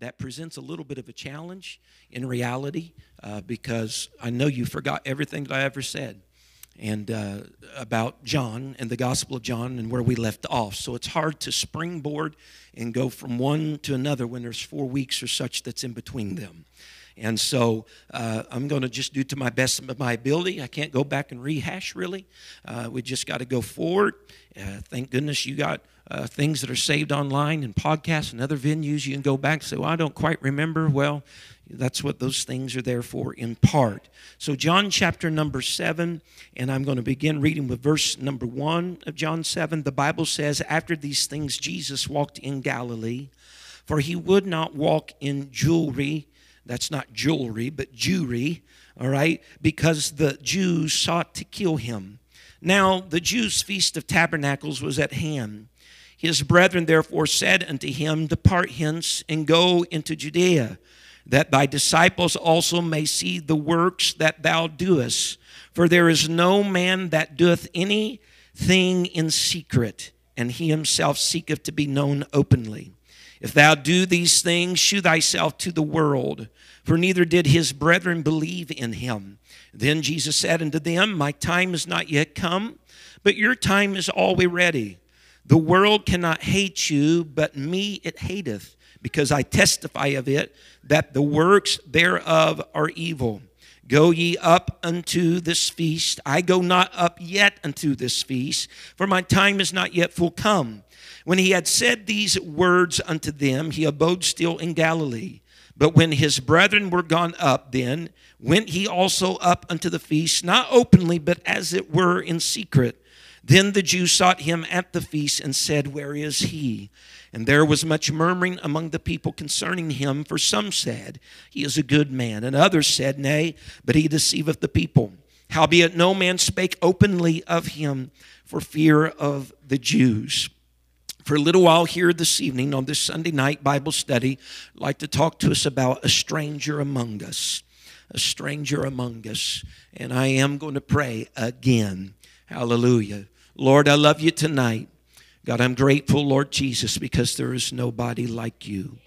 That presents a little bit of a challenge in reality because I know you forgot everything that I ever said and about John and the Gospel of John and where we left off. So it's hard to springboard and go from one to another when there's 4 weeks or such that's in between them. And so I'm going to just do to my best of my ability. I can't go back and rehash, really. We just got to go forward. Thank goodness you got things that are saved online and podcasts and other venues. You can go back and say, well, I don't quite remember. Well, that's what those things are there for in part. So John chapter number 7, and I'm going to begin reading with verse number 1 of John 7. The Bible says, after these things, Jesus walked in Galilee, for he would not walk in jewelry. That's not jewelry, but Jewry, all right, because the Jews sought to kill him. Now, the Jews' Feast of Tabernacles was at hand. His brethren therefore said unto him, Depart hence and go into Judea, that thy disciples also may see the works that thou doest. For there is no man that doeth anything in secret, and he himself seeketh to be known openly. If thou do these things, shew thyself to the world. For neither did his brethren believe in him. Then Jesus said unto them, My time is not yet come, but your time is always ready. The world cannot hate you, but me it hateth, because I testify of it, that the works thereof are evil. Go ye up unto this feast. I go not up yet unto this feast, for my time is not yet full come. When he had said these words unto them, he abode still in Galilee. But when his brethren were gone up, then went he also up unto the feast, not openly, but as it were in secret. Then the Jews sought him at the feast and said, Where is he? And there was much murmuring among the people concerning him, for some said, He is a good man. And others said, Nay, but he deceiveth the people. Howbeit no man spake openly of him for fear of the Jews. For a little while here this evening on this Sunday night Bible study, I'd like to talk to us about a stranger among us. A stranger among us. And I am going to pray again. Hallelujah. Lord, I love you tonight. God, I'm grateful, Lord Jesus, because there is nobody like you.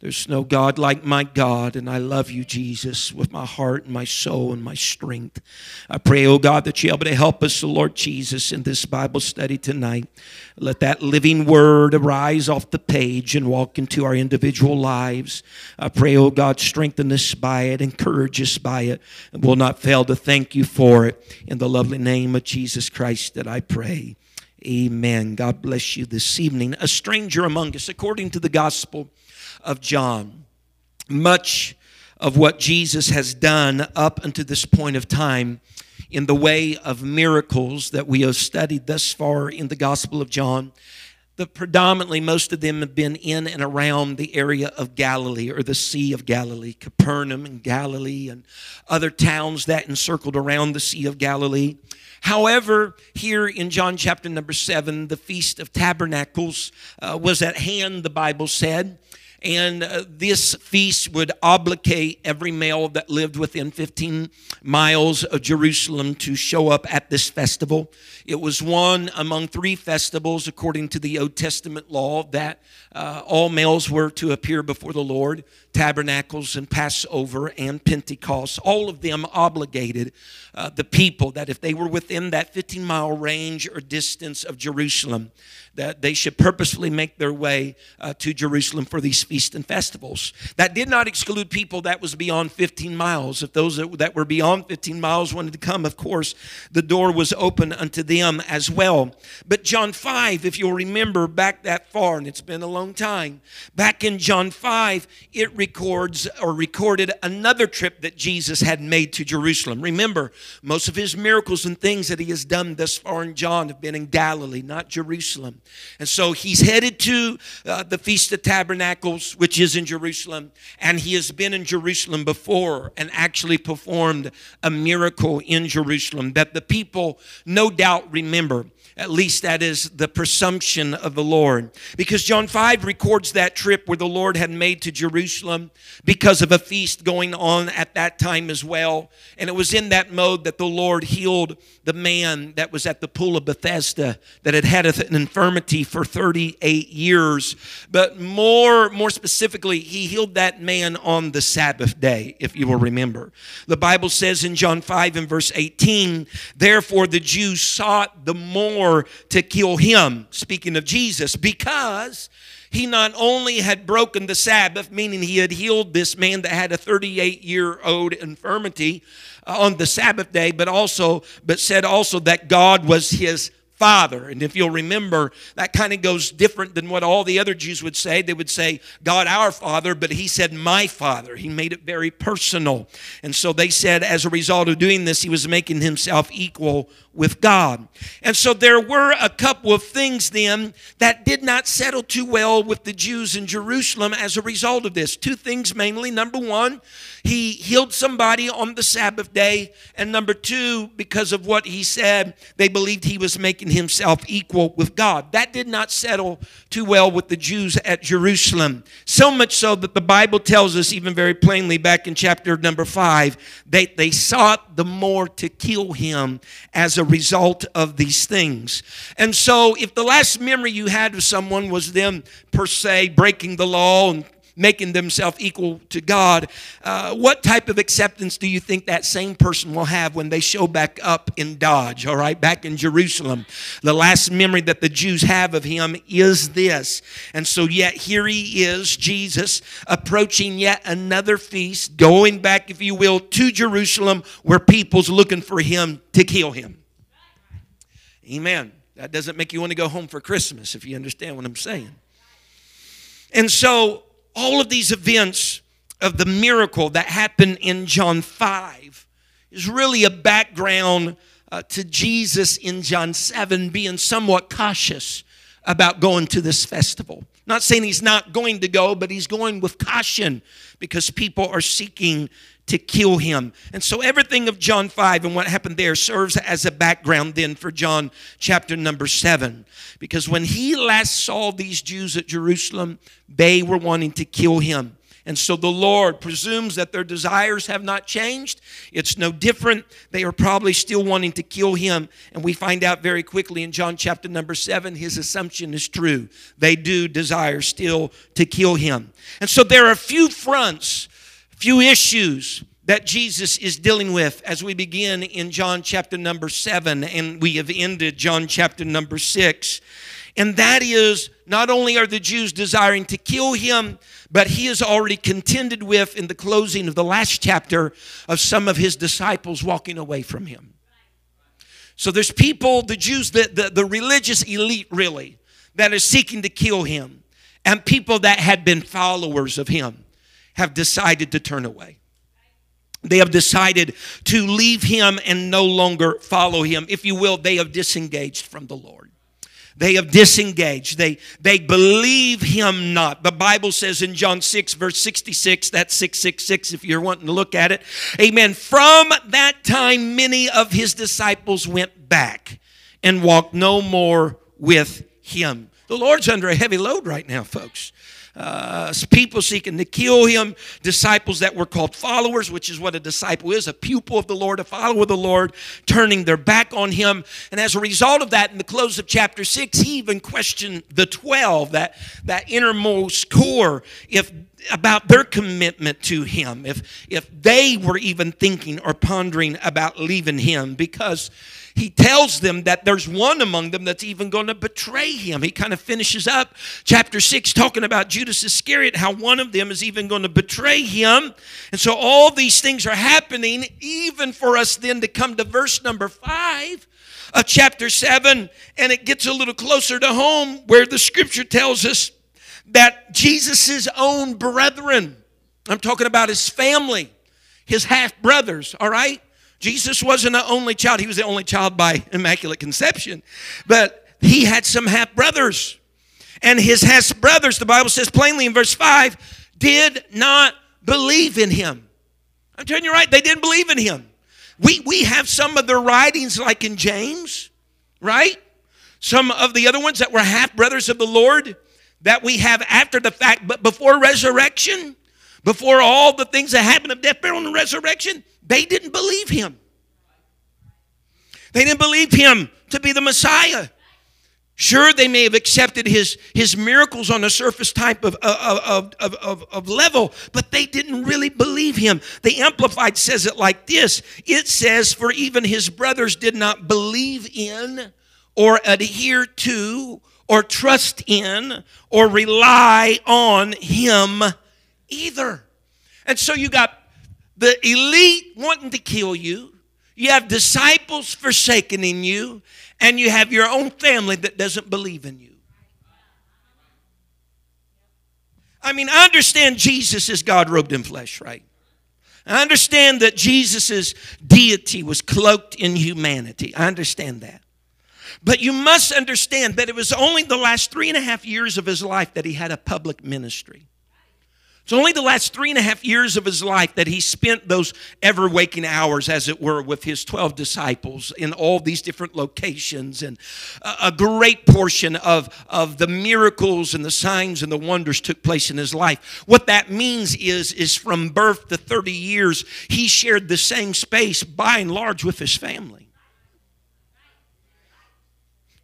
There's no God like my God, and I love you, Jesus, with my heart and my soul and my strength. I pray, oh God, that you're able to help us, Lord Jesus, in this Bible study tonight. Let that living word arise off the page and walk into our individual lives. I pray, oh God, strengthen us by it, encourage us by it, and will not fail to thank you for it. In the lovely name of Jesus Christ that I pray. Amen. God bless you this evening. A stranger among us, according to the Gospel of John. Much of what Jesus has done up unto this point of time in the way of miracles that we have studied thus far in the Gospel of John, predominantly most of them have been in and around the area of Galilee or the Sea of Galilee, Capernaum and Galilee and other towns that encircled around the Sea of Galilee. However, here in John chapter number 7, the Feast of Tabernacles was at hand, the Bible said. And this feast would obligate every male that lived within 15 miles of Jerusalem to show up at this festival. It was one among three festivals, according to the Old Testament law, that all males were to appear before the Lord. Tabernacles and Passover and Pentecost, all of them obligated the people that if they were within that 15-mile range or distance of Jerusalem, that they should purposefully make their way to Jerusalem for these feasts and festivals. That did not exclude people that was beyond 15 miles. If those that were beyond 15 miles wanted to come, of course, the door was open unto them as well. But John 5, if you'll remember back that far, and it's been a long time, back in John 5, it recorded another trip that Jesus had made to Jerusalem. Remember, most of his miracles and things that he has done thus far in John have been in Galilee, not Jerusalem. And so he's headed to the Feast of Tabernacles, which is in Jerusalem. And he has been in Jerusalem before and actually performed a miracle in Jerusalem that the people no doubt remember. At least that is the presumption of the Lord. Because John 5 records that trip where the Lord had made to Jerusalem because of a feast going on at that time as well. And it was in that mode that the Lord healed the man that was at the pool of Bethesda that had had an infirmity for 38 years. But more specifically, he healed that man on the Sabbath day, if you will remember. The Bible says in John 5 and verse 18, therefore the Jews sought the more to kill him, speaking of Jesus, because he not only had broken the Sabbath, meaning he had healed this man that had a 38-year-old infirmity on the Sabbath day, but said also that God was his Father. And if you'll remember, that kind of goes different than what all the other Jews would say. They would say, God our Father, but he said, my Father. He made it very personal. And so they said, as a result of doing this, he was making himself equal with God. And so there were a couple of things then that did not settle too well with the Jews in Jerusalem as a result of this. Two things mainly. Number one, he healed somebody on the Sabbath day. And number two, because of what he said, they believed he was making himself equal with God. That did not settle too well with the Jews at Jerusalem. So much so that the Bible tells us even very plainly back in chapter number 5 that they sought the more to kill him as a result of these things. And so if the last memory you had of someone was them per se breaking the law and making themselves equal to God, what type of acceptance do you think that same person will have when they show back up in Dodge, all right, back in Jerusalem? The last memory that the Jews have of him is this. And so yet here he is, Jesus, approaching yet another feast, going back, if you will, to Jerusalem where people's looking for him to kill him. Amen. That doesn't make you want to go home for Christmas, if you understand what I'm saying. And so all of these events of the miracle that happened in John 5 is really a background to Jesus in John 7 being somewhat cautious about going to this festival. Not saying he's not going to go, but he's going with caution because people are seeking to kill him. And so everything of John 5 and what happened there serves as a background then for John chapter number 7. Because when he last saw these Jews at Jerusalem, they were wanting to kill him. And so the Lord presumes that their desires have not changed. It's no different. They are probably still wanting to kill him. And we find out very quickly in John chapter number 7, his assumption is true. They do desire still to kill him. And so there are a few fronts, few issues that Jesus is dealing with as we begin in John chapter number 7. And we have ended John chapter number 6. And that is, not only are the Jews desiring to kill him, but he is already contended with in the closing of the last chapter of some of his disciples walking away from him. So there's people, the Jews, the religious elite really, that are seeking to kill him. And people that had been followers of him have decided to turn away. They have decided to leave him and no longer follow him. If you will, they have disengaged from the Lord. They have disengaged. They believe him not. The Bible says in John 6, verse 66, that's 666 if you're wanting to look at it. Amen. From that time, many of his disciples went back and walked no more with him. The Lord's under a heavy load right now, folks. People seeking to kill him, disciples that were called followers, which is what a disciple is, a pupil of the Lord, a follower of the Lord, turning their back on him. And as a result of that, in the close of chapter 6, he even questioned the 12, that innermost core, about their commitment to him, if they were even thinking or pondering about leaving him, because he tells them that there's one among them that's even going to betray him. He kind of finishes up chapter 6 talking about Judas Iscariot, how one of them is even going to betray him. And so all these things are happening, even for us then to come to verse number 5 of chapter 7, and it gets a little closer to home where the scripture tells us that Jesus' own brethren, I'm talking about his family, his half-brothers, all right? Jesus wasn't the only child. He was the only child by Immaculate Conception. But he had some half-brothers. And his half-brothers, the Bible says plainly in verse 5, did not believe in him. I'm telling you right, they didn't believe in him. We have some of their writings like in James, right? Some of the other ones that were half-brothers of the Lord that we have after the fact, but before resurrection, before all the things that happened of death, burial, and resurrection, they didn't believe him. They didn't believe him to be the Messiah. Sure, they may have accepted his miracles on a surface type of level, but they didn't really believe him. The Amplified says it like this. It says, for even his brothers did not believe in or adhere to or trust in or rely on him either. And so you got the elite wanting to kill you. You have disciples forsaking you. And you have your own family that doesn't believe in you. I mean, I understand Jesus is God robed in flesh, right? I understand that Jesus' deity was cloaked in humanity. I understand that. But you must understand that it was only the last 3.5 years of his life that he had a public ministry. It's only the last 3.5 years of his life that he spent those ever waking hours, as it were, with his 12 disciples in all these different locations. And a great portion of the miracles and the signs and the wonders took place in his life. What that means is from birth to 30 years, he shared the same space by and large with his family.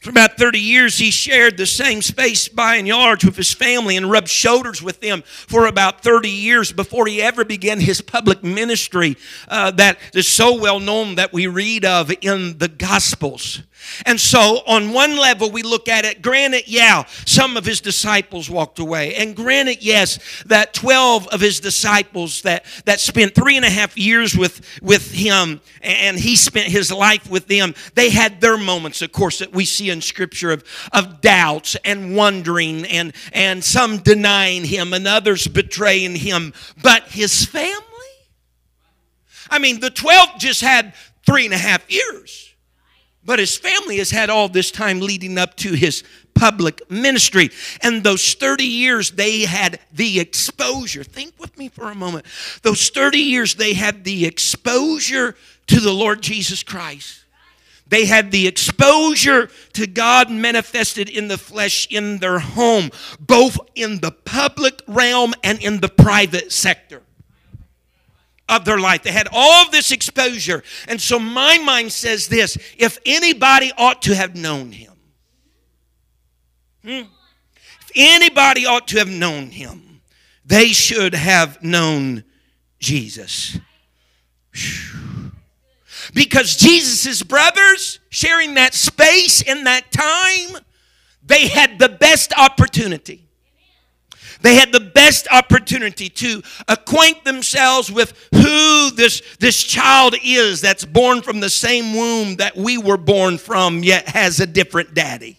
For about 30 years, he shared the same space by and large with his family and rubbed shoulders with them for about 30 years before he ever began his public ministry that is so well known that we read of in the Gospels. And so on one level, we look at it, granted, yeah, some of his disciples walked away. And granted, yes, that 12 of his disciples that spent 3.5 years with him, and he spent his life with them, they had their moments, of course, that we see in Scripture of doubts and wondering and some denying him and others betraying him. But his family? I mean, the 12 just had 3.5 years. But his family has had all this time leading up to his public ministry. And those 30 years, they had the exposure. Think with me for a moment. Those 30 years, they had the exposure to the Lord Jesus Christ. They had the exposure to God manifested in the flesh in their home, both in the public realm and in the private sector of their life. They had all of this exposure. And so my mind says this, if anybody ought to have known him, if anybody ought to have known him, they should have known Jesus. Whew. Because Jesus' brothers sharing that space in that time, they had the best opportunity. They had the best opportunity to acquaint themselves with who this child is that's born from the same womb that we were born from, yet has a different daddy.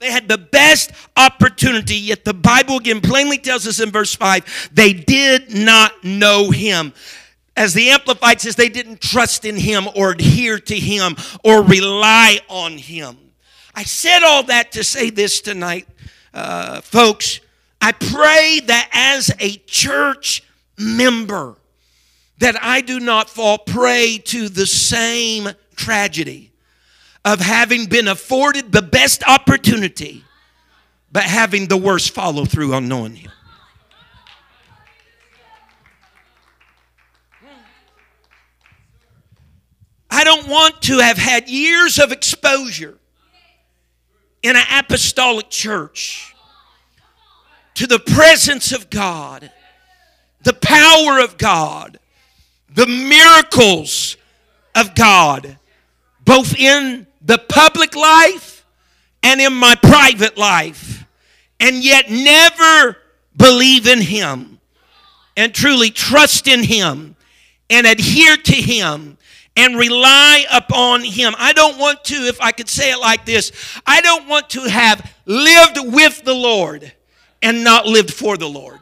They had the best opportunity, yet the Bible again plainly tells us in verse 5, they did not know him. As the Amplified says, they didn't trust in him or adhere to him or rely on him. I said all that to say this tonight. Folks, I pray that as a church member that I do not fall prey to the same tragedy of having been afforded the best opportunity but having the worst follow through on knowing him. I don't want to have had years of exposure in an apostolic church to the presence of God, the power of God, the miracles of God, both in the public life and in my private life, and yet never believe in him and truly trust in him and adhere to him and rely upon him. I don't want to, if I could say it like this, I don't want to have lived with the Lord and not lived for the Lord.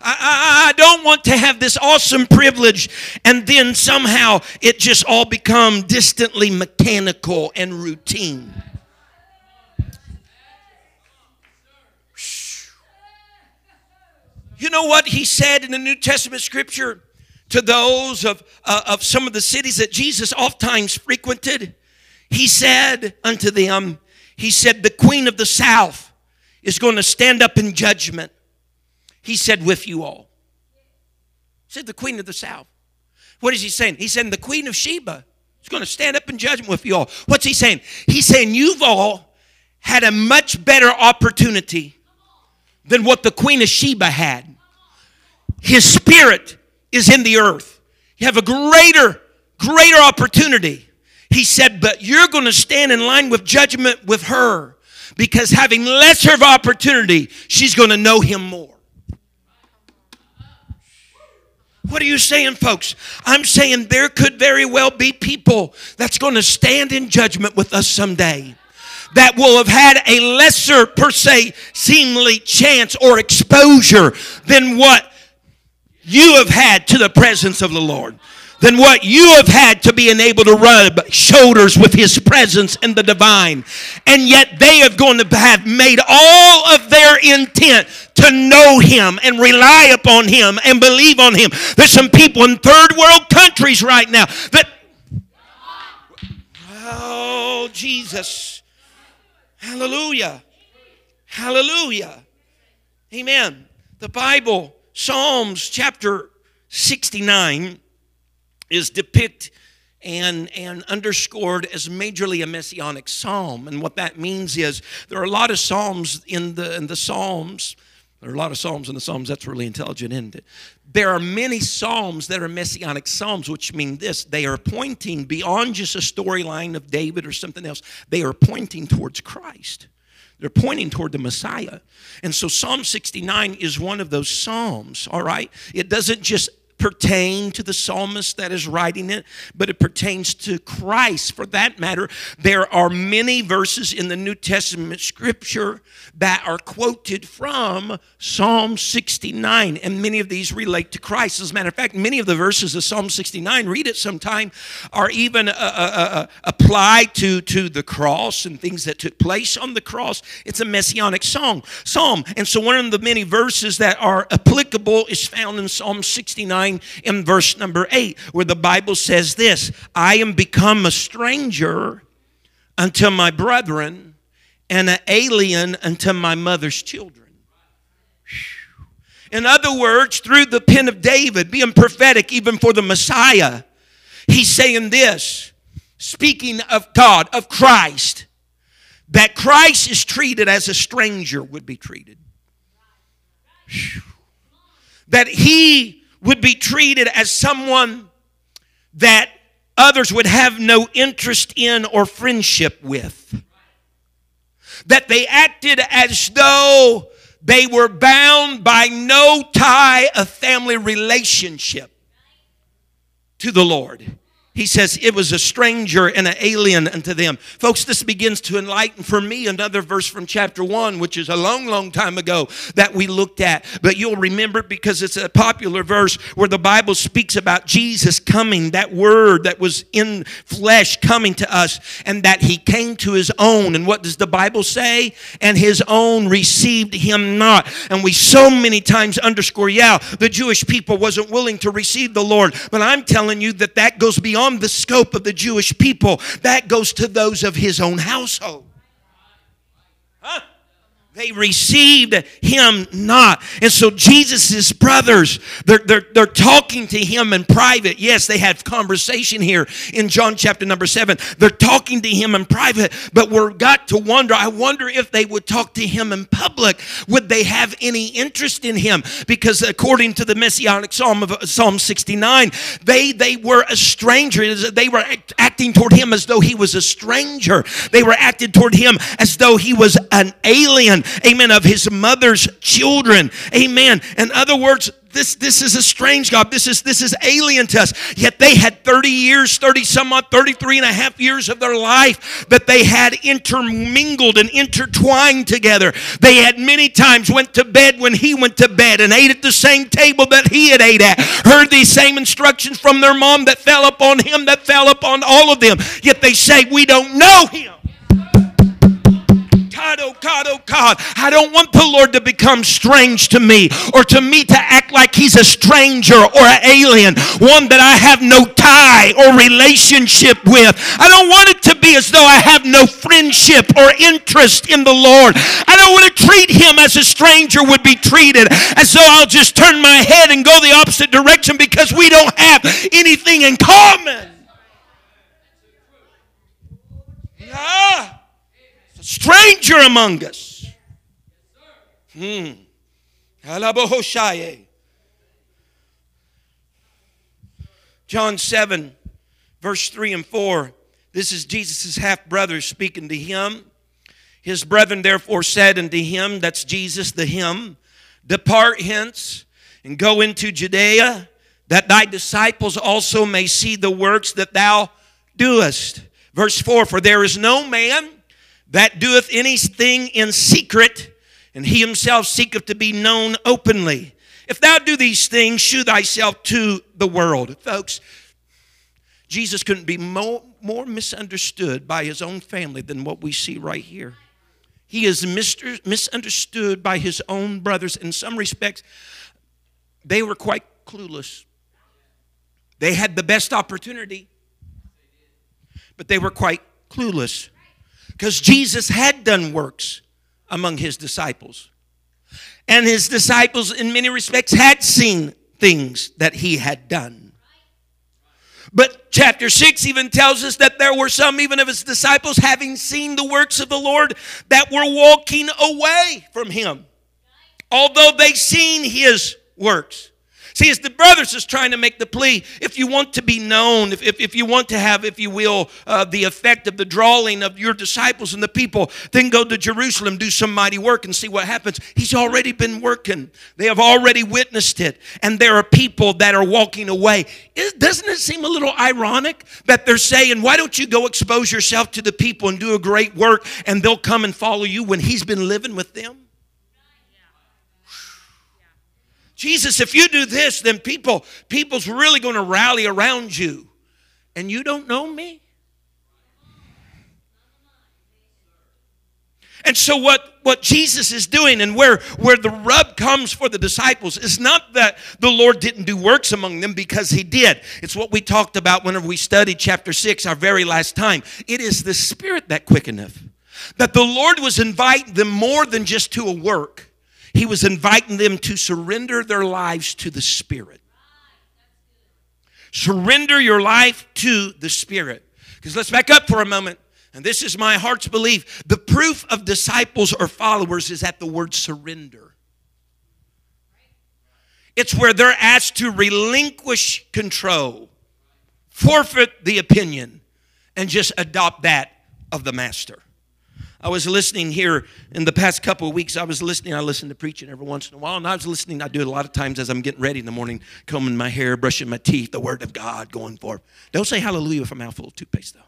I don't want to have this awesome privilege and then somehow it just all become distantly mechanical and routine. You know what he said in the New Testament scripture to those of some of the cities that Jesus oftentimes frequented? He said unto them, he said, the queen of the south is going to stand up in judgment. He said, with you all. He said, the queen of the south. What is he saying? He's saying the queen of Sheba is going to stand up in judgment with you all. What's he saying? He's saying you've all had a much better opportunity than what the queen of Sheba had. His spirit is in the earth. You have a greater opportunity. He said, but you're going to stand in line with judgment with her, because having lesser of opportunity, she's going to know him more. What are you saying, folks? I'm saying there could very well be people that's going to stand in judgment with us someday, that will have had a lesser, per se, seemly chance or exposure than what you have had to the presence of the Lord, than what you have had to being able to rub shoulders with his presence and the divine. And yet they have going to have made all of their intent to know him and rely upon him and believe on him. There's some people in third world countries right now that, oh, Jesus. Hallelujah. Hallelujah. Amen. The Bible, Psalms chapter 69, is depicted and underscored as majorly a messianic psalm. And what that means is there are a lot of psalms in the Psalms. There are a lot of psalms in the Psalms. That's really intelligent, isn't it? There are many psalms that are messianic psalms, which mean this. They are pointing beyond just a storyline of David or something else. They are pointing towards Christ. They're pointing toward the Messiah. And so Psalm 69 is one of those psalms, all right? It doesn't just pertain to the psalmist that is writing it, but it pertains to Christ. For that matter, there are many verses in the New Testament scripture that are quoted from Psalm 69, and many of these relate to Christ. As a matter of fact, many of the verses of Psalm 69, read it sometime, are even applied to the cross and things that took place on the cross. It's a messianic psalm. And so one of the many verses that are applicable is found in Psalm 69, in verse number 8, where the Bible says this: I am become a stranger unto my brethren, and an alien unto my mother's children. In other words, through the pen of David, being prophetic even for the Messiah, he's saying this, speaking of God, of Christ, that Christ is treated as a stranger would be treated. That he would be treated as someone that others would have no interest in or friendship with. That they acted as though they were bound by no tie of family relationship to the Lord. He says, it was a stranger and an alien unto them. Folks, this begins to enlighten for me another verse from chapter 1, which is a long time ago that we looked at. But you'll remember it because it's a popular verse where the Bible speaks about Jesus coming, that word that was in flesh coming to us, and that he came to his own. And what does the Bible say? And his own received him not. And we so many times underscore, yeah, the Jewish people wasn't willing to receive the Lord. But I'm telling you that that goes beyond the scope of the Jewish people. That goes to those of his own household. Huh? They received him not. And so Jesus' brothers, they're talking to him in private. Yes, they have conversation here in John chapter number 7. They're talking to him in private, but we're got to wonder, I wonder if they would talk to him in public. Would they have any interest in him? Because according to the messianic psalm of Psalm 69, they were a stranger. They were acting toward him as though he was a stranger. They were acting toward him as though he was an alien. amen, of his mother's children, amen. In other words, this is a strange God. This is alien to us. Yet they had 30 years, 30 some odd, 33 and a half years of their life that they had intermingled and intertwined together. They had many times went to bed when he went to bed and ate at the same table that he had ate at. Heard these same instructions from their mom that fell upon him, that fell upon all of them. Yet they say, we don't know him. God, oh God, oh God, I don't want the Lord to become strange to me, or to me to act like he's a stranger or an alien, one that I have no tie or relationship with. I don't want it to be as though I have no friendship or interest in the Lord. I don't want to treat him as a stranger would be treated, as though I'll just turn my head and go the opposite direction because we don't have anything in common. Yeah. Stranger among us. John 7, verse 3 and 4. This is Jesus' half-brother speaking to him. His brethren therefore said unto him, that's Jesus, the him, depart hence and go into Judea, that thy disciples also may see the works that thou doest. Verse 4, for there is no man that doeth anything in secret, and he himself seeketh to be known openly. If thou do these things, shew thyself to the world. Folks, Jesus couldn't be more misunderstood by his own family than what we see right here. He is misunderstood by his own brothers. In some respects, they were quite clueless. They had the best opportunity, but they were quite clueless. Because Jesus had done works among his disciples. And his disciples, in many respects, had seen things that he had done. But chapter 6 even tells us that there were some even of his disciples, having seen the works of the Lord, that were walking away from him, although they seen his works. See, as the brothers is trying to make the plea, if you want to be known, if you want to have, if you will, the effect of the drawing of your disciples and the people, then go to Jerusalem, do some mighty work and see what happens. He's already been working. They have already witnessed it. And there are people that are walking away. Doesn't it seem a little ironic that they're saying, why don't you go expose yourself to the people and do a great work and they'll come and follow you when he's been living with them? Jesus, if you do this, then people's really going to rally around you. And you don't know me? And so what Jesus is doing, and where the rub comes for the disciples, is not that the Lord didn't do works among them, because he did. It's what we talked about whenever we studied chapter 6, our very last time. It is the Spirit that quickeneth. That the Lord was inviting them more than just to a work. He was inviting them to surrender their lives to the Spirit. Surrender your life to the Spirit. Because let's back up for a moment. And this is my heart's belief. The proof of disciples or followers is at the word surrender. It's where they're asked to relinquish control, forfeit the opinion, and just adopt that of the Master. I was listening here in the past couple of weeks. I listen to preaching every once in a while. And I was listening. I do it a lot of times as I'm getting ready in the morning, combing my hair, brushing my teeth, the word of God going forth. Don't say hallelujah with a mouthful of toothpaste, though.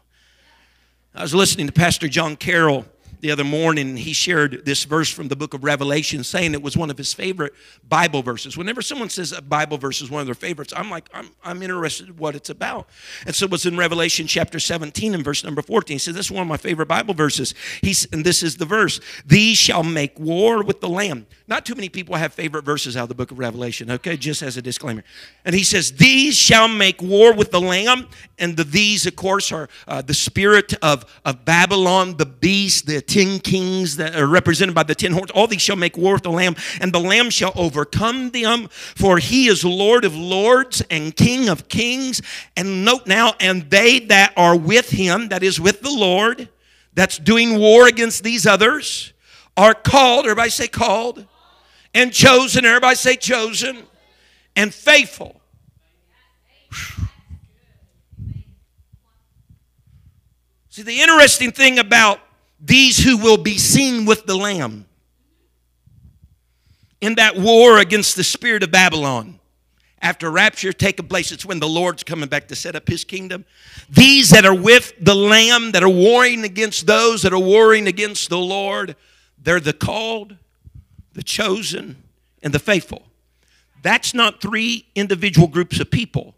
I was listening to Pastor John Carroll the other morning. And he shared this verse from the book of Revelation, saying it was one of his favorite Bible verses. Whenever someone says a Bible verse is one of their favorites, I'm like, I'm interested in what it's about. And so it was in Revelation chapter 17 and verse number 14. He said, this is one of my favorite Bible verses. And this is the verse. These shall make war with the Lamb. Not too many people have favorite verses out of the book of Revelation, okay? Just as a disclaimer. And he says, these shall make war with the Lamb. And these, of course, are the spirit of Babylon, the beast, the 10 kings that are represented by the 10 horns. All these shall make war with the Lamb, and the Lamb shall overcome them, for he is Lord of lords and King of kings. And note now, and they that are with him, that is with the Lord, that's doing war against these others, are called, everybody say called, and chosen, everybody say chosen, and faithful. Whew. See, the interesting thing about these who will be seen with the Lamb in that war against the spirit of Babylon, after rapture taking place, it's when the Lord's coming back to set up his kingdom. These that are with the Lamb, that are warring against those that are warring against the Lord, they're the called, the chosen, and the faithful. That's not three individual groups of people.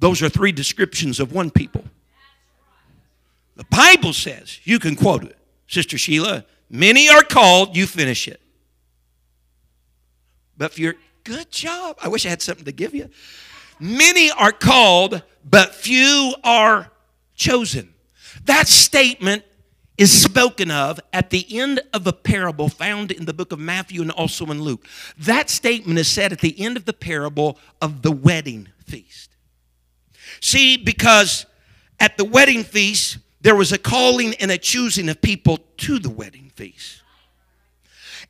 Those are three descriptions of one people. The Bible says, you can quote it, Sister Sheila, many are called, you finish it. But if you're, good job. I wish I had something to give you. Many are called, but few are chosen. That statement is spoken of at the end of a parable found in the book of Matthew and also in Luke. That statement is said at the end of the parable of the wedding feast. See, because at the wedding feast, there was a calling and a choosing of people to the wedding feast.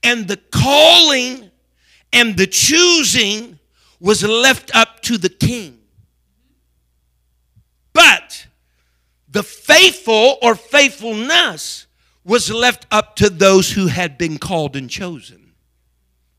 And the calling and the choosing was left up to the king. But the faithful or faithfulness was left up to those who had been called and chosen.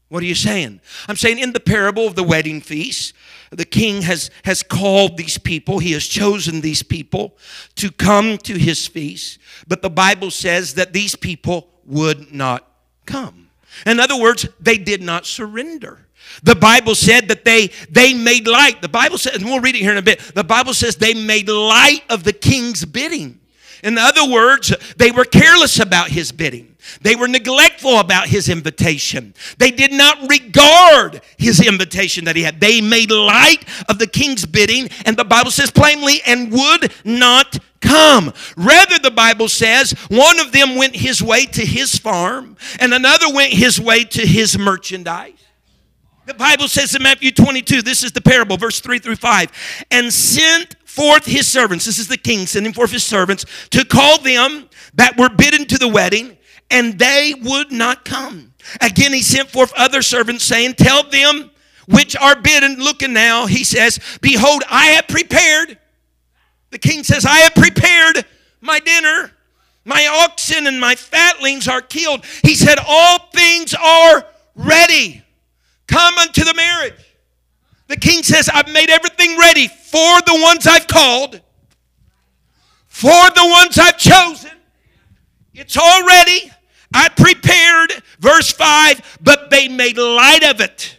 What are you saying? I'm saying in the parable of the wedding feast, the king has called these people. He has chosen these people to come to his feast. But the Bible says that these people would not come. In other words, they did not surrender. The Bible said that they made light. The Bible says, and we'll read it here in a bit. The Bible says they made light of the king's bidding. In other words, they were careless about his bidding. They were neglectful about his invitation. They did not regard his invitation that he had. They made light of the king's bidding, and the Bible says plainly, and would not come. Rather, the Bible says, one of them went his way to his farm, and another went his way to his merchandise. The Bible says in Matthew 22, this is the parable, verse 3 through 5, and sent forth his servants, this is the king sending forth his servants, to call them that were bidden to the wedding, and they would not come. Again, he sent forth other servants, saying, tell them which are bidden, looking now, he says, behold, I have prepared. The king says, I have prepared my dinner. My oxen and my fatlings are killed. He said, all things are ready. Come unto the marriage. The king says, I've made everything ready for the ones I've called, for the ones I've chosen. It's all ready. I prepared, verse 5, but they made light of it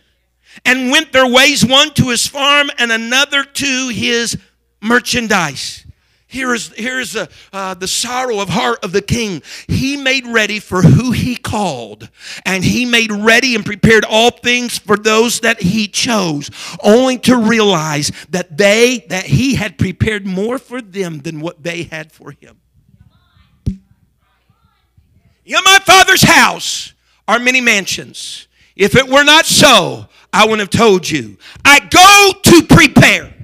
and went their ways, one to his farm and another to his merchandise. Here is the sorrow of heart of the king. He made ready for who he called. And he made ready and prepared all things for those that he chose. Only to realize that he had prepared more for them than what they had for him. In my Father's house are many mansions. If it were not so, I wouldn't have told you. I go to prepare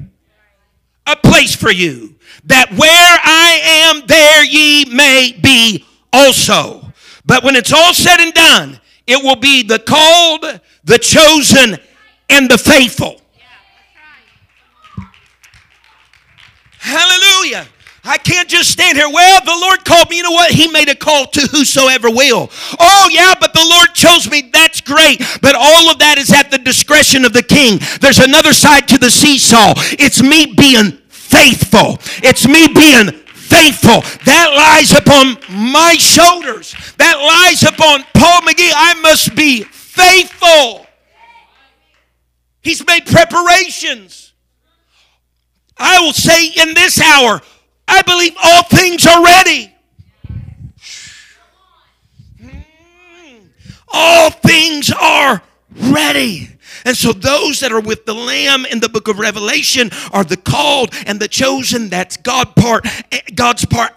a place for you, that where I am, there ye may be also. But when it's all said and done, it will be the called, the chosen, and the faithful. Yeah, right. Hallelujah. I can't just stand here. Well, the Lord called me. You know what? He made a call to whosoever will. Oh, yeah, but the Lord chose me. That's great. But all of that is at the discretion of the king. There's another side to the seesaw. It's me being faithful. It's me being faithful. That lies upon my shoulders. That lies upon Paul McGee. I must be faithful. He's made preparations. I will say in this hour, I believe all things are ready. All things are ready. And so those that are with the Lamb in the book of Revelation are the called and the chosen. That's God's part,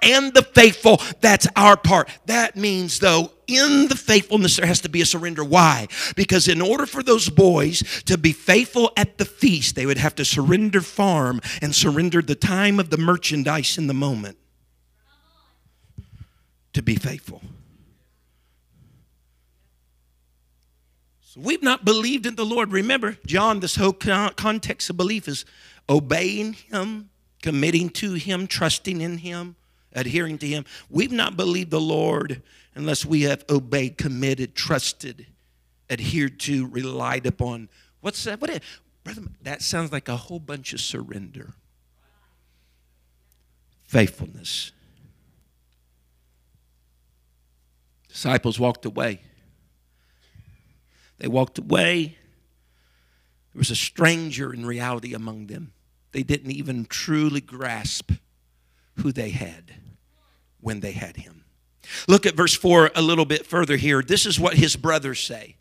and the faithful. That's our part. That means, though, in the faithfulness, there has to be a surrender. Why? Because in order for those boys to be faithful at the feast, they would have to surrender farm and surrender the time of the merchandise in the moment to be faithful. So we've not believed in the Lord. Remember, John, this whole context of belief is obeying him, committing to him, trusting in him, adhering to him. We've not believed the Lord unless we have obeyed, committed, trusted adhered to, relied upon. What's that? What is, brother, that sounds like a whole bunch of surrender. Faithfulness. Disciples walked away. They walked away. There was a stranger in reality among them. They didn't even truly grasp who they had when they had him. Look at verse 4 a little bit further here. This is what his brothers say.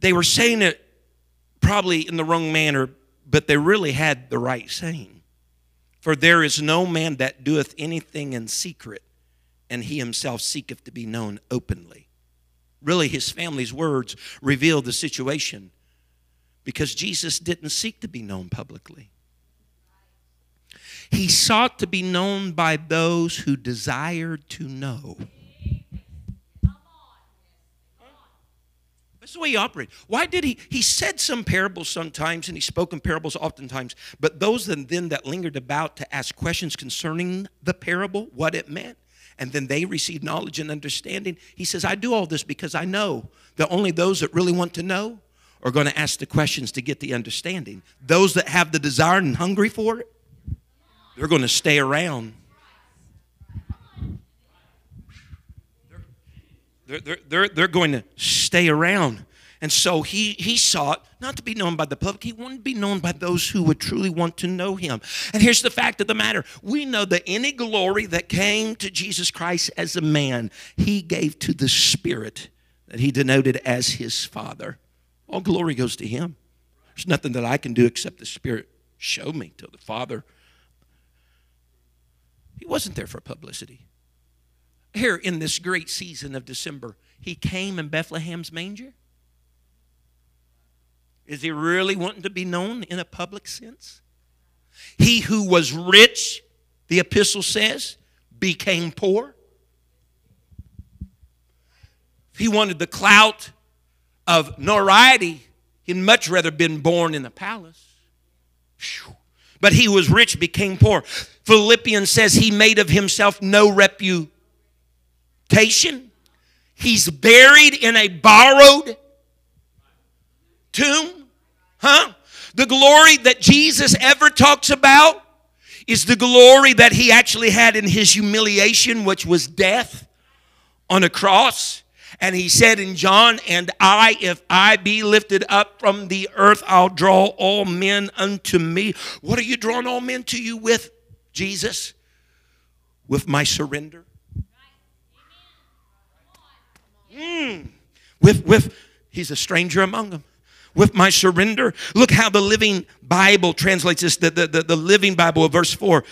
They were saying it probably in the wrong manner, but they really had the right saying. For there is no man that doeth anything in secret, and he himself seeketh to be known openly. Really, his family's words reveal the situation, because Jesus didn't seek to be known publicly. He sought to be known by those who desired to know. That's the way he operated. Why did he? He said some parables sometimes, and he spoke in parables oftentimes. But those and them that lingered about to ask questions concerning the parable, what it meant, and then they received knowledge and understanding. He says, I do all this because I know that only those that really want to know are going to ask the questions to get the understanding. Those that have the desire and hungry for it, they're going to stay around. They're going to stay around. And so he sought not to be known by the public. He wanted to be known by those who would truly want to know him. And here's the fact of the matter. We know that any glory that came to Jesus Christ as a man, he gave to the Spirit that he denoted as his Father. All glory goes to him. There's nothing that I can do except the Spirit show me to the Father. He wasn't there for publicity. Here in this great season of December, he came in Bethlehem's manger. Is he really wanting to be known in a public sense? He who was rich, the epistle says, became poor. He wanted the clout of notoriety. He'd much rather been born in a palace. Whew. But he was rich, became poor. Philippians says he made of himself no reputation. He's buried in a borrowed tomb. The glory that Jesus ever talks about is the glory that he actually had in his humiliation, which was death on a cross. And he said in John, and I, if I be lifted up from the earth, I'll draw all men unto me. What are you drawing all men to you with, Jesus? With my surrender. He's a stranger among them. With my surrender. Look how the Living Bible translates this, the Living Bible of verse 4.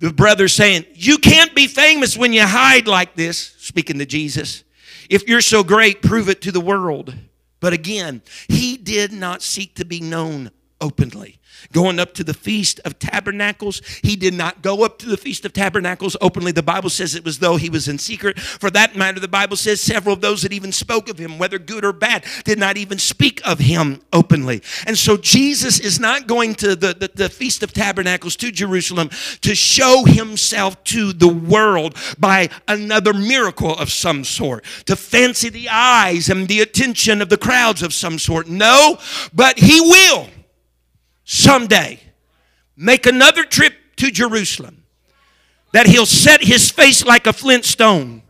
The brother's saying, you can't be famous when you hide like this, speaking to Jesus. If you're so great, prove it to the world. But again, he did not seek to be known openly. Going up to the Feast of Tabernacles, he did not go up to the Feast of Tabernacles openly. The Bible says it was though he was in secret. For that matter, the Bible says several of those that even spoke of him, whether good or bad, did not even speak of him openly. And so Jesus is not going to the Feast of Tabernacles to Jerusalem to show himself to the world by another miracle of some sort, to fancy the eyes and the attention of the crowds of some sort. No, but he will someday make another trip to Jerusalem that he'll set his face like a flintstone.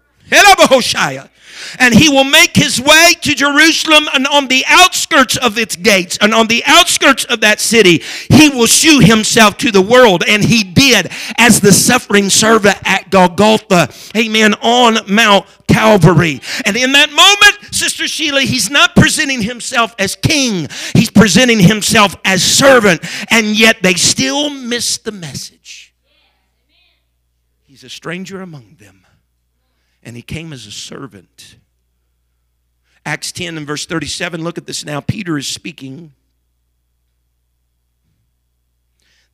And he will make his way to Jerusalem, and on the outskirts of its gates and on the outskirts of that city, he will shew himself to the world. And he did as the suffering servant at Golgotha, amen, on Mount Calvary. And in that moment, Sister Sheila, he's not presenting himself as king. He's presenting himself as servant. And yet they still miss the message. He's a stranger among them. And he came as a servant. Acts 10 and verse 37, look at this now. Peter is speaking.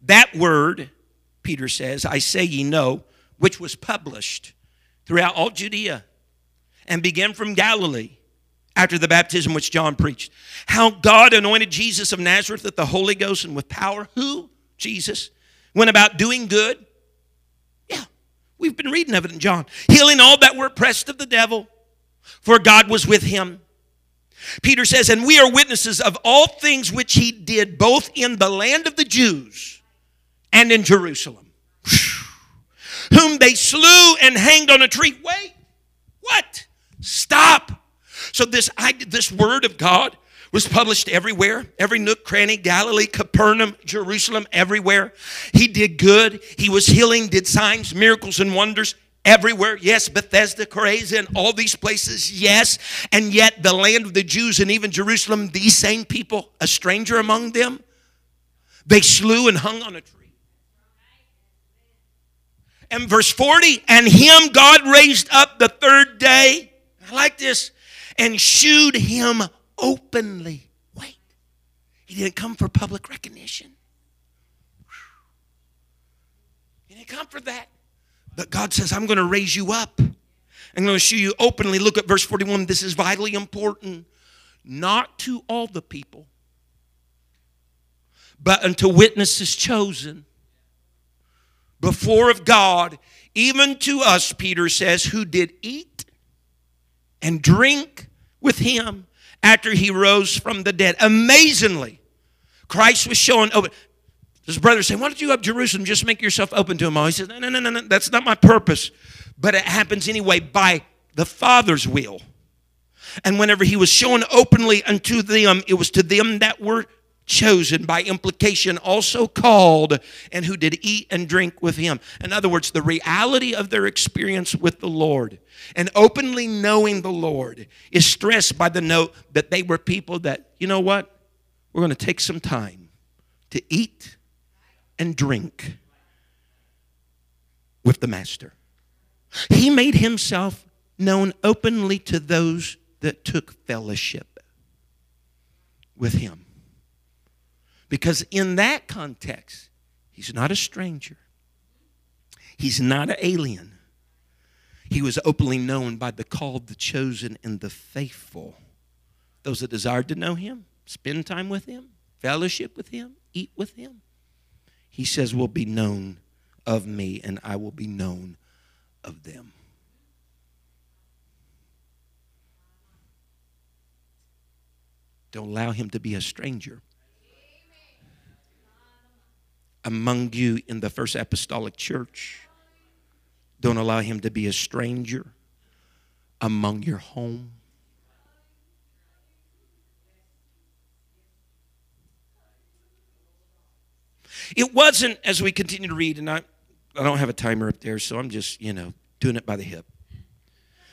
That word, Peter says, I say ye know, which was published throughout all Judea and began from Galilee after the baptism which John preached. How God anointed Jesus of Nazareth with the Holy Ghost and with power. Who? Jesus. Went about doing good. We've been reading of it in John. Healing all that were oppressed of the devil, for God was with him. Peter says, and we are witnesses of all things which he did, both in the land of the Jews and in Jerusalem, whom they slew and hanged on a tree. Wait, what? Stop. So this word of God was published everywhere, every nook, cranny, Galilee, Capernaum, Jerusalem, everywhere. He did good. He was healing, did signs, miracles, and wonders everywhere. Yes, Bethesda, Chorazin, all these places, yes. And yet the land of the Jews and even Jerusalem, these same people, a stranger among them, they slew and hung on a tree. And verse 40, and him God raised up the third day. I like this. And shewed him openly. Wait. He didn't come for public recognition. He didn't come for that. But God says, I'm going to raise you up. I'm going to shew you openly. Look at verse 41. This is vitally important. Not to all the people, but unto witnesses chosen before of God, even to us, Peter says, who did eat and drink with him after he rose from the dead. Amazingly, Christ was showing open. His brother said, why don't you go up to Jerusalem, just make yourself open to him all? He said, no, that's not my purpose. But it happens anyway by the Father's will. And whenever he was shown openly unto them, it was to them that were chosen, by implication also called, and who did eat and drink with him. In other words, the reality of their experience with the Lord and openly knowing the Lord is stressed by the note that they were people that, you know what, we're going to take some time to eat and drink with the Master. He made himself known openly to those that took fellowship with him. Because in that context, he's not a stranger. He's not an alien. He was openly known by the called, the chosen, and the faithful. Those that desired to know him, spend time with him, fellowship with him, eat with him. He says, will be known of me, and I will be known of them. Don't allow him to be a stranger among you in the First Apostolic Church. Don't allow him to be a stranger among your home. It wasn't, as we continue to read, and I don't have a timer up there, so I'm just, doing it by the hip.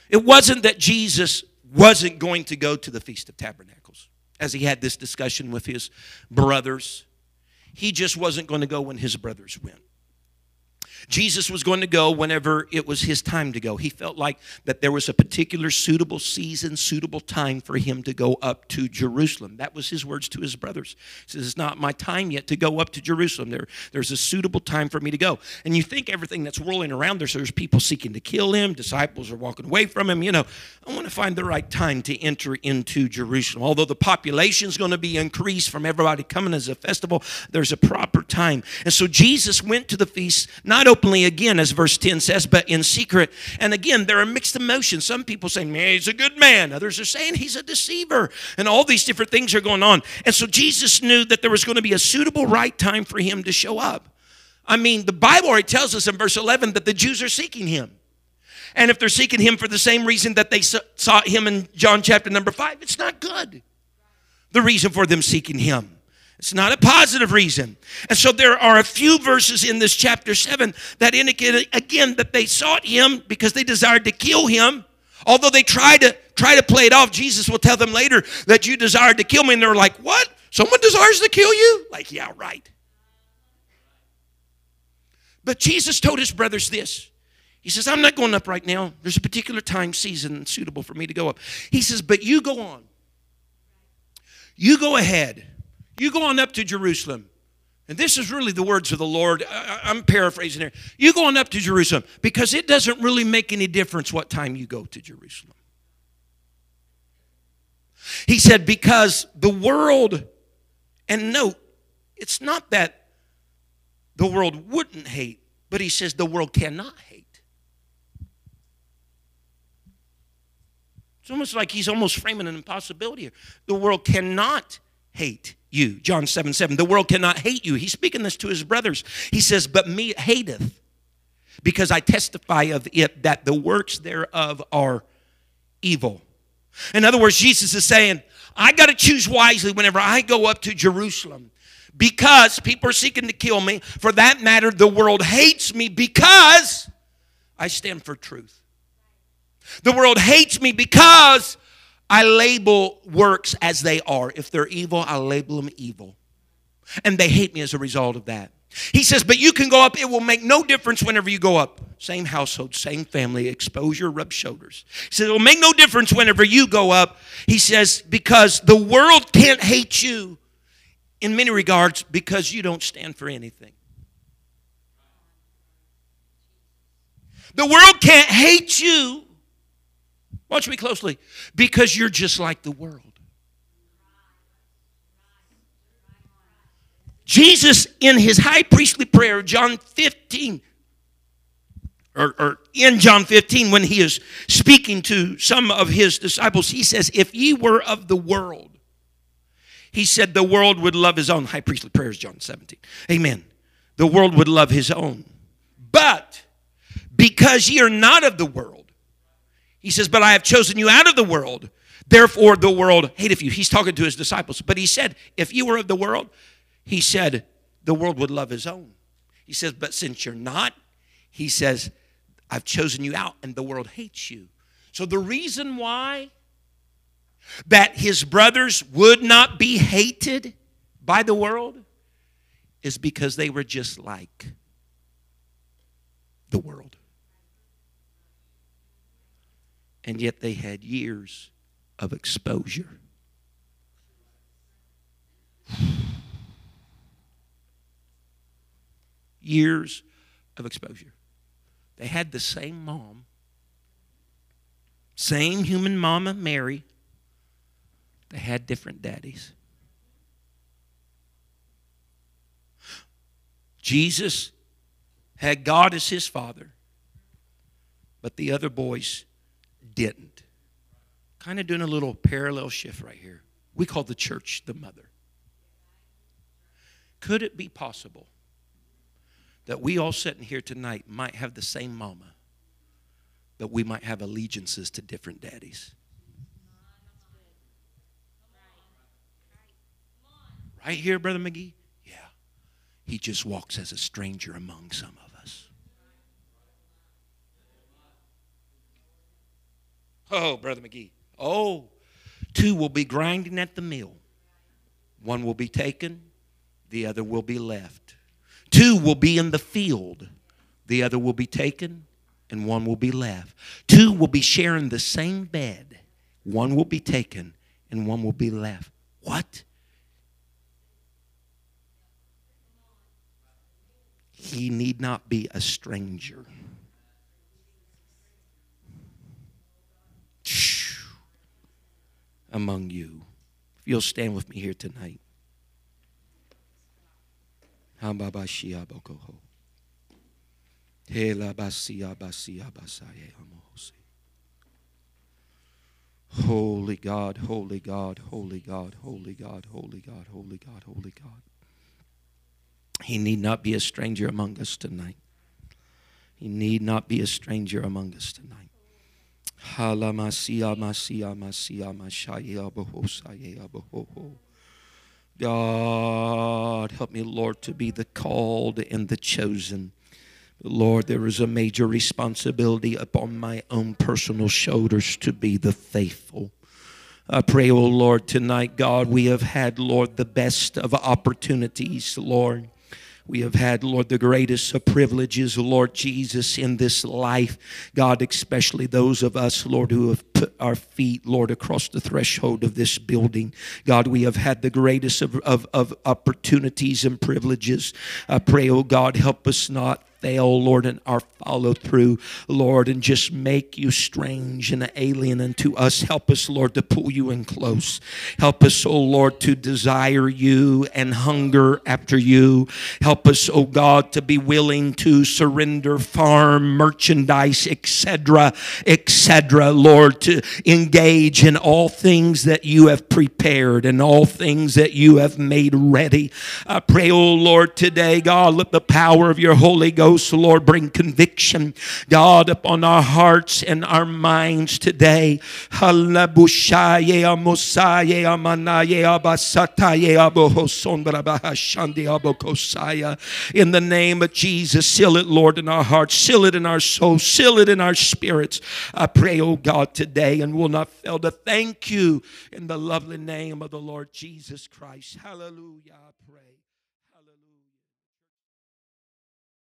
It wasn't that Jesus wasn't going to go to the Feast of Tabernacles, as he had this discussion with his brothers. He just wasn't going to go when his brothers went. Jesus was going to go whenever it was his time to go. He felt like that there was a particular suitable season, suitable time for him to go up to Jerusalem. That was his words to his brothers. He says, it's not my time yet to go up to Jerusalem. There's a suitable time for me to go. And you think everything that's whirling around there, so there's people seeking to kill him. Disciples are walking away from him. I want to find the right time to enter into Jerusalem. Although the population's going to be increased from everybody coming as a festival, there's a proper time. And so Jesus went to the feast, not openly again, as verse 10 says, but in secret. And again, there are mixed emotions. Some people say, he's a good man. Others are saying he's a deceiver. And all these different things are going on. And so Jesus knew that there was going to be a suitable right time for him to show up. The Bible already tells us in verse 11 that the Jews are seeking him. And if they're seeking him for the same reason that they sought him in John chapter number 5, it's not good. The reason for them seeking him. It's not a positive reason. And so there are a few verses in this chapter 7 that indicate, again, that they sought him because they desired to kill him. Although they try to play it off, Jesus will tell them later that you desired to kill me. And they're like, what? Someone desires to kill you? Like, yeah, right. But Jesus told his brothers this. He says, I'm not going up right now. There's a particular time, season suitable for me to go up. He says, but you go on. You go ahead. You go on up to Jerusalem. And this is really the words of the Lord. I'm paraphrasing here. You go on up to Jerusalem because it doesn't really make any difference what time you go to Jerusalem. He said, because the world, and note, it's not that the world wouldn't hate, but he says the world cannot hate. It's almost like he's almost framing an impossibility here. The world cannot hate you. John 7:7. The world cannot hate you. He's speaking this to his brothers. He says, but me hateth, because I testify of it that the works thereof are evil. In other words, Jesus is saying, I got to choose wisely whenever I go up to Jerusalem, because people are seeking to kill me. For that matter, the world hates me because I stand for truth. The world hates me because I label works as they are. If they're evil, I label them evil. And they hate me as a result of that. He says, but you can go up. It will make no difference whenever you go up. Same household, same family, exposure, rub shoulders. He says, it will make no difference whenever you go up. He says, because the world can't hate you in many regards because you don't stand for anything. The world can't hate you. Watch me closely. Because you're just like the world. Jesus, in his high priestly prayer, in John 15, when he is speaking to some of his disciples, he says, if ye were of the world, he said the world would love his own. High priestly prayers, John 17. Amen. The world would love his own. But because ye are not of the world, he says, but I have chosen you out of the world, therefore the world hateth you. He's talking to his disciples. But he said, if you were of the world, he said, the world would love his own. He says, but since you're not, he says, I've chosen you out and the world hates you. So the reason why that his brothers would not be hated by the world is because they were just like the world. And yet they had years of exposure. Years of exposure. They had the same mom, same human mama, Mary. They had different daddies. Jesus had God as his father, but the other boys didn't. Kind of doing a little parallel shift right here. We call the church the mother. Could it be possible that we all sitting here tonight might have the same mama, but we might have allegiances to different daddies? Right here, Brother McGee? Yeah. He just walks as a stranger among some of us. Oh, Brother McGee. Oh, two will be grinding at the mill. One will be taken. The other will be left. Two will be in the field. The other will be taken and one will be left. Two will be sharing the same bed. One will be taken and one will be left. What? He need not be a stranger. Among you. If you'll stand with me here tonight. Holy God, holy God, holy God, holy God, holy God, holy God, holy God. He need not be a stranger among us tonight. He need not be a stranger among us tonight. God, help me, Lord, to be the called and the chosen. Lord, there is a major responsibility upon my own personal shoulders to be the faithful. I pray, oh Lord, tonight, God, we have had, Lord, the best of opportunities, Lord. We have had, Lord, the greatest of privileges, Lord Jesus, in this life. God, especially those of us, Lord, who have put our feet, Lord, across the threshold of this building. God, we have had the greatest of opportunities and privileges. I pray, oh God, help us not fail, Lord, in our follow through, Lord, and just make you strange and alien unto us. Help us, Lord, to pull you in close. Help us, oh Lord, to desire you and hunger after you. Help us, oh God, to be willing to surrender farm, merchandise, etc., etc., Lord, to engage in all things that you have prepared and all things that you have made ready. I pray, oh Lord, today, God, let the power of your Holy Ghost, Lord, bring conviction, God, upon our hearts and our minds today. In the name of Jesus, seal it, Lord, in our hearts, seal it in our souls, seal it in our spirits. I pray, oh God, today, and will not fail to thank you in the lovely name of the Lord Jesus Christ. Hallelujah, I pray.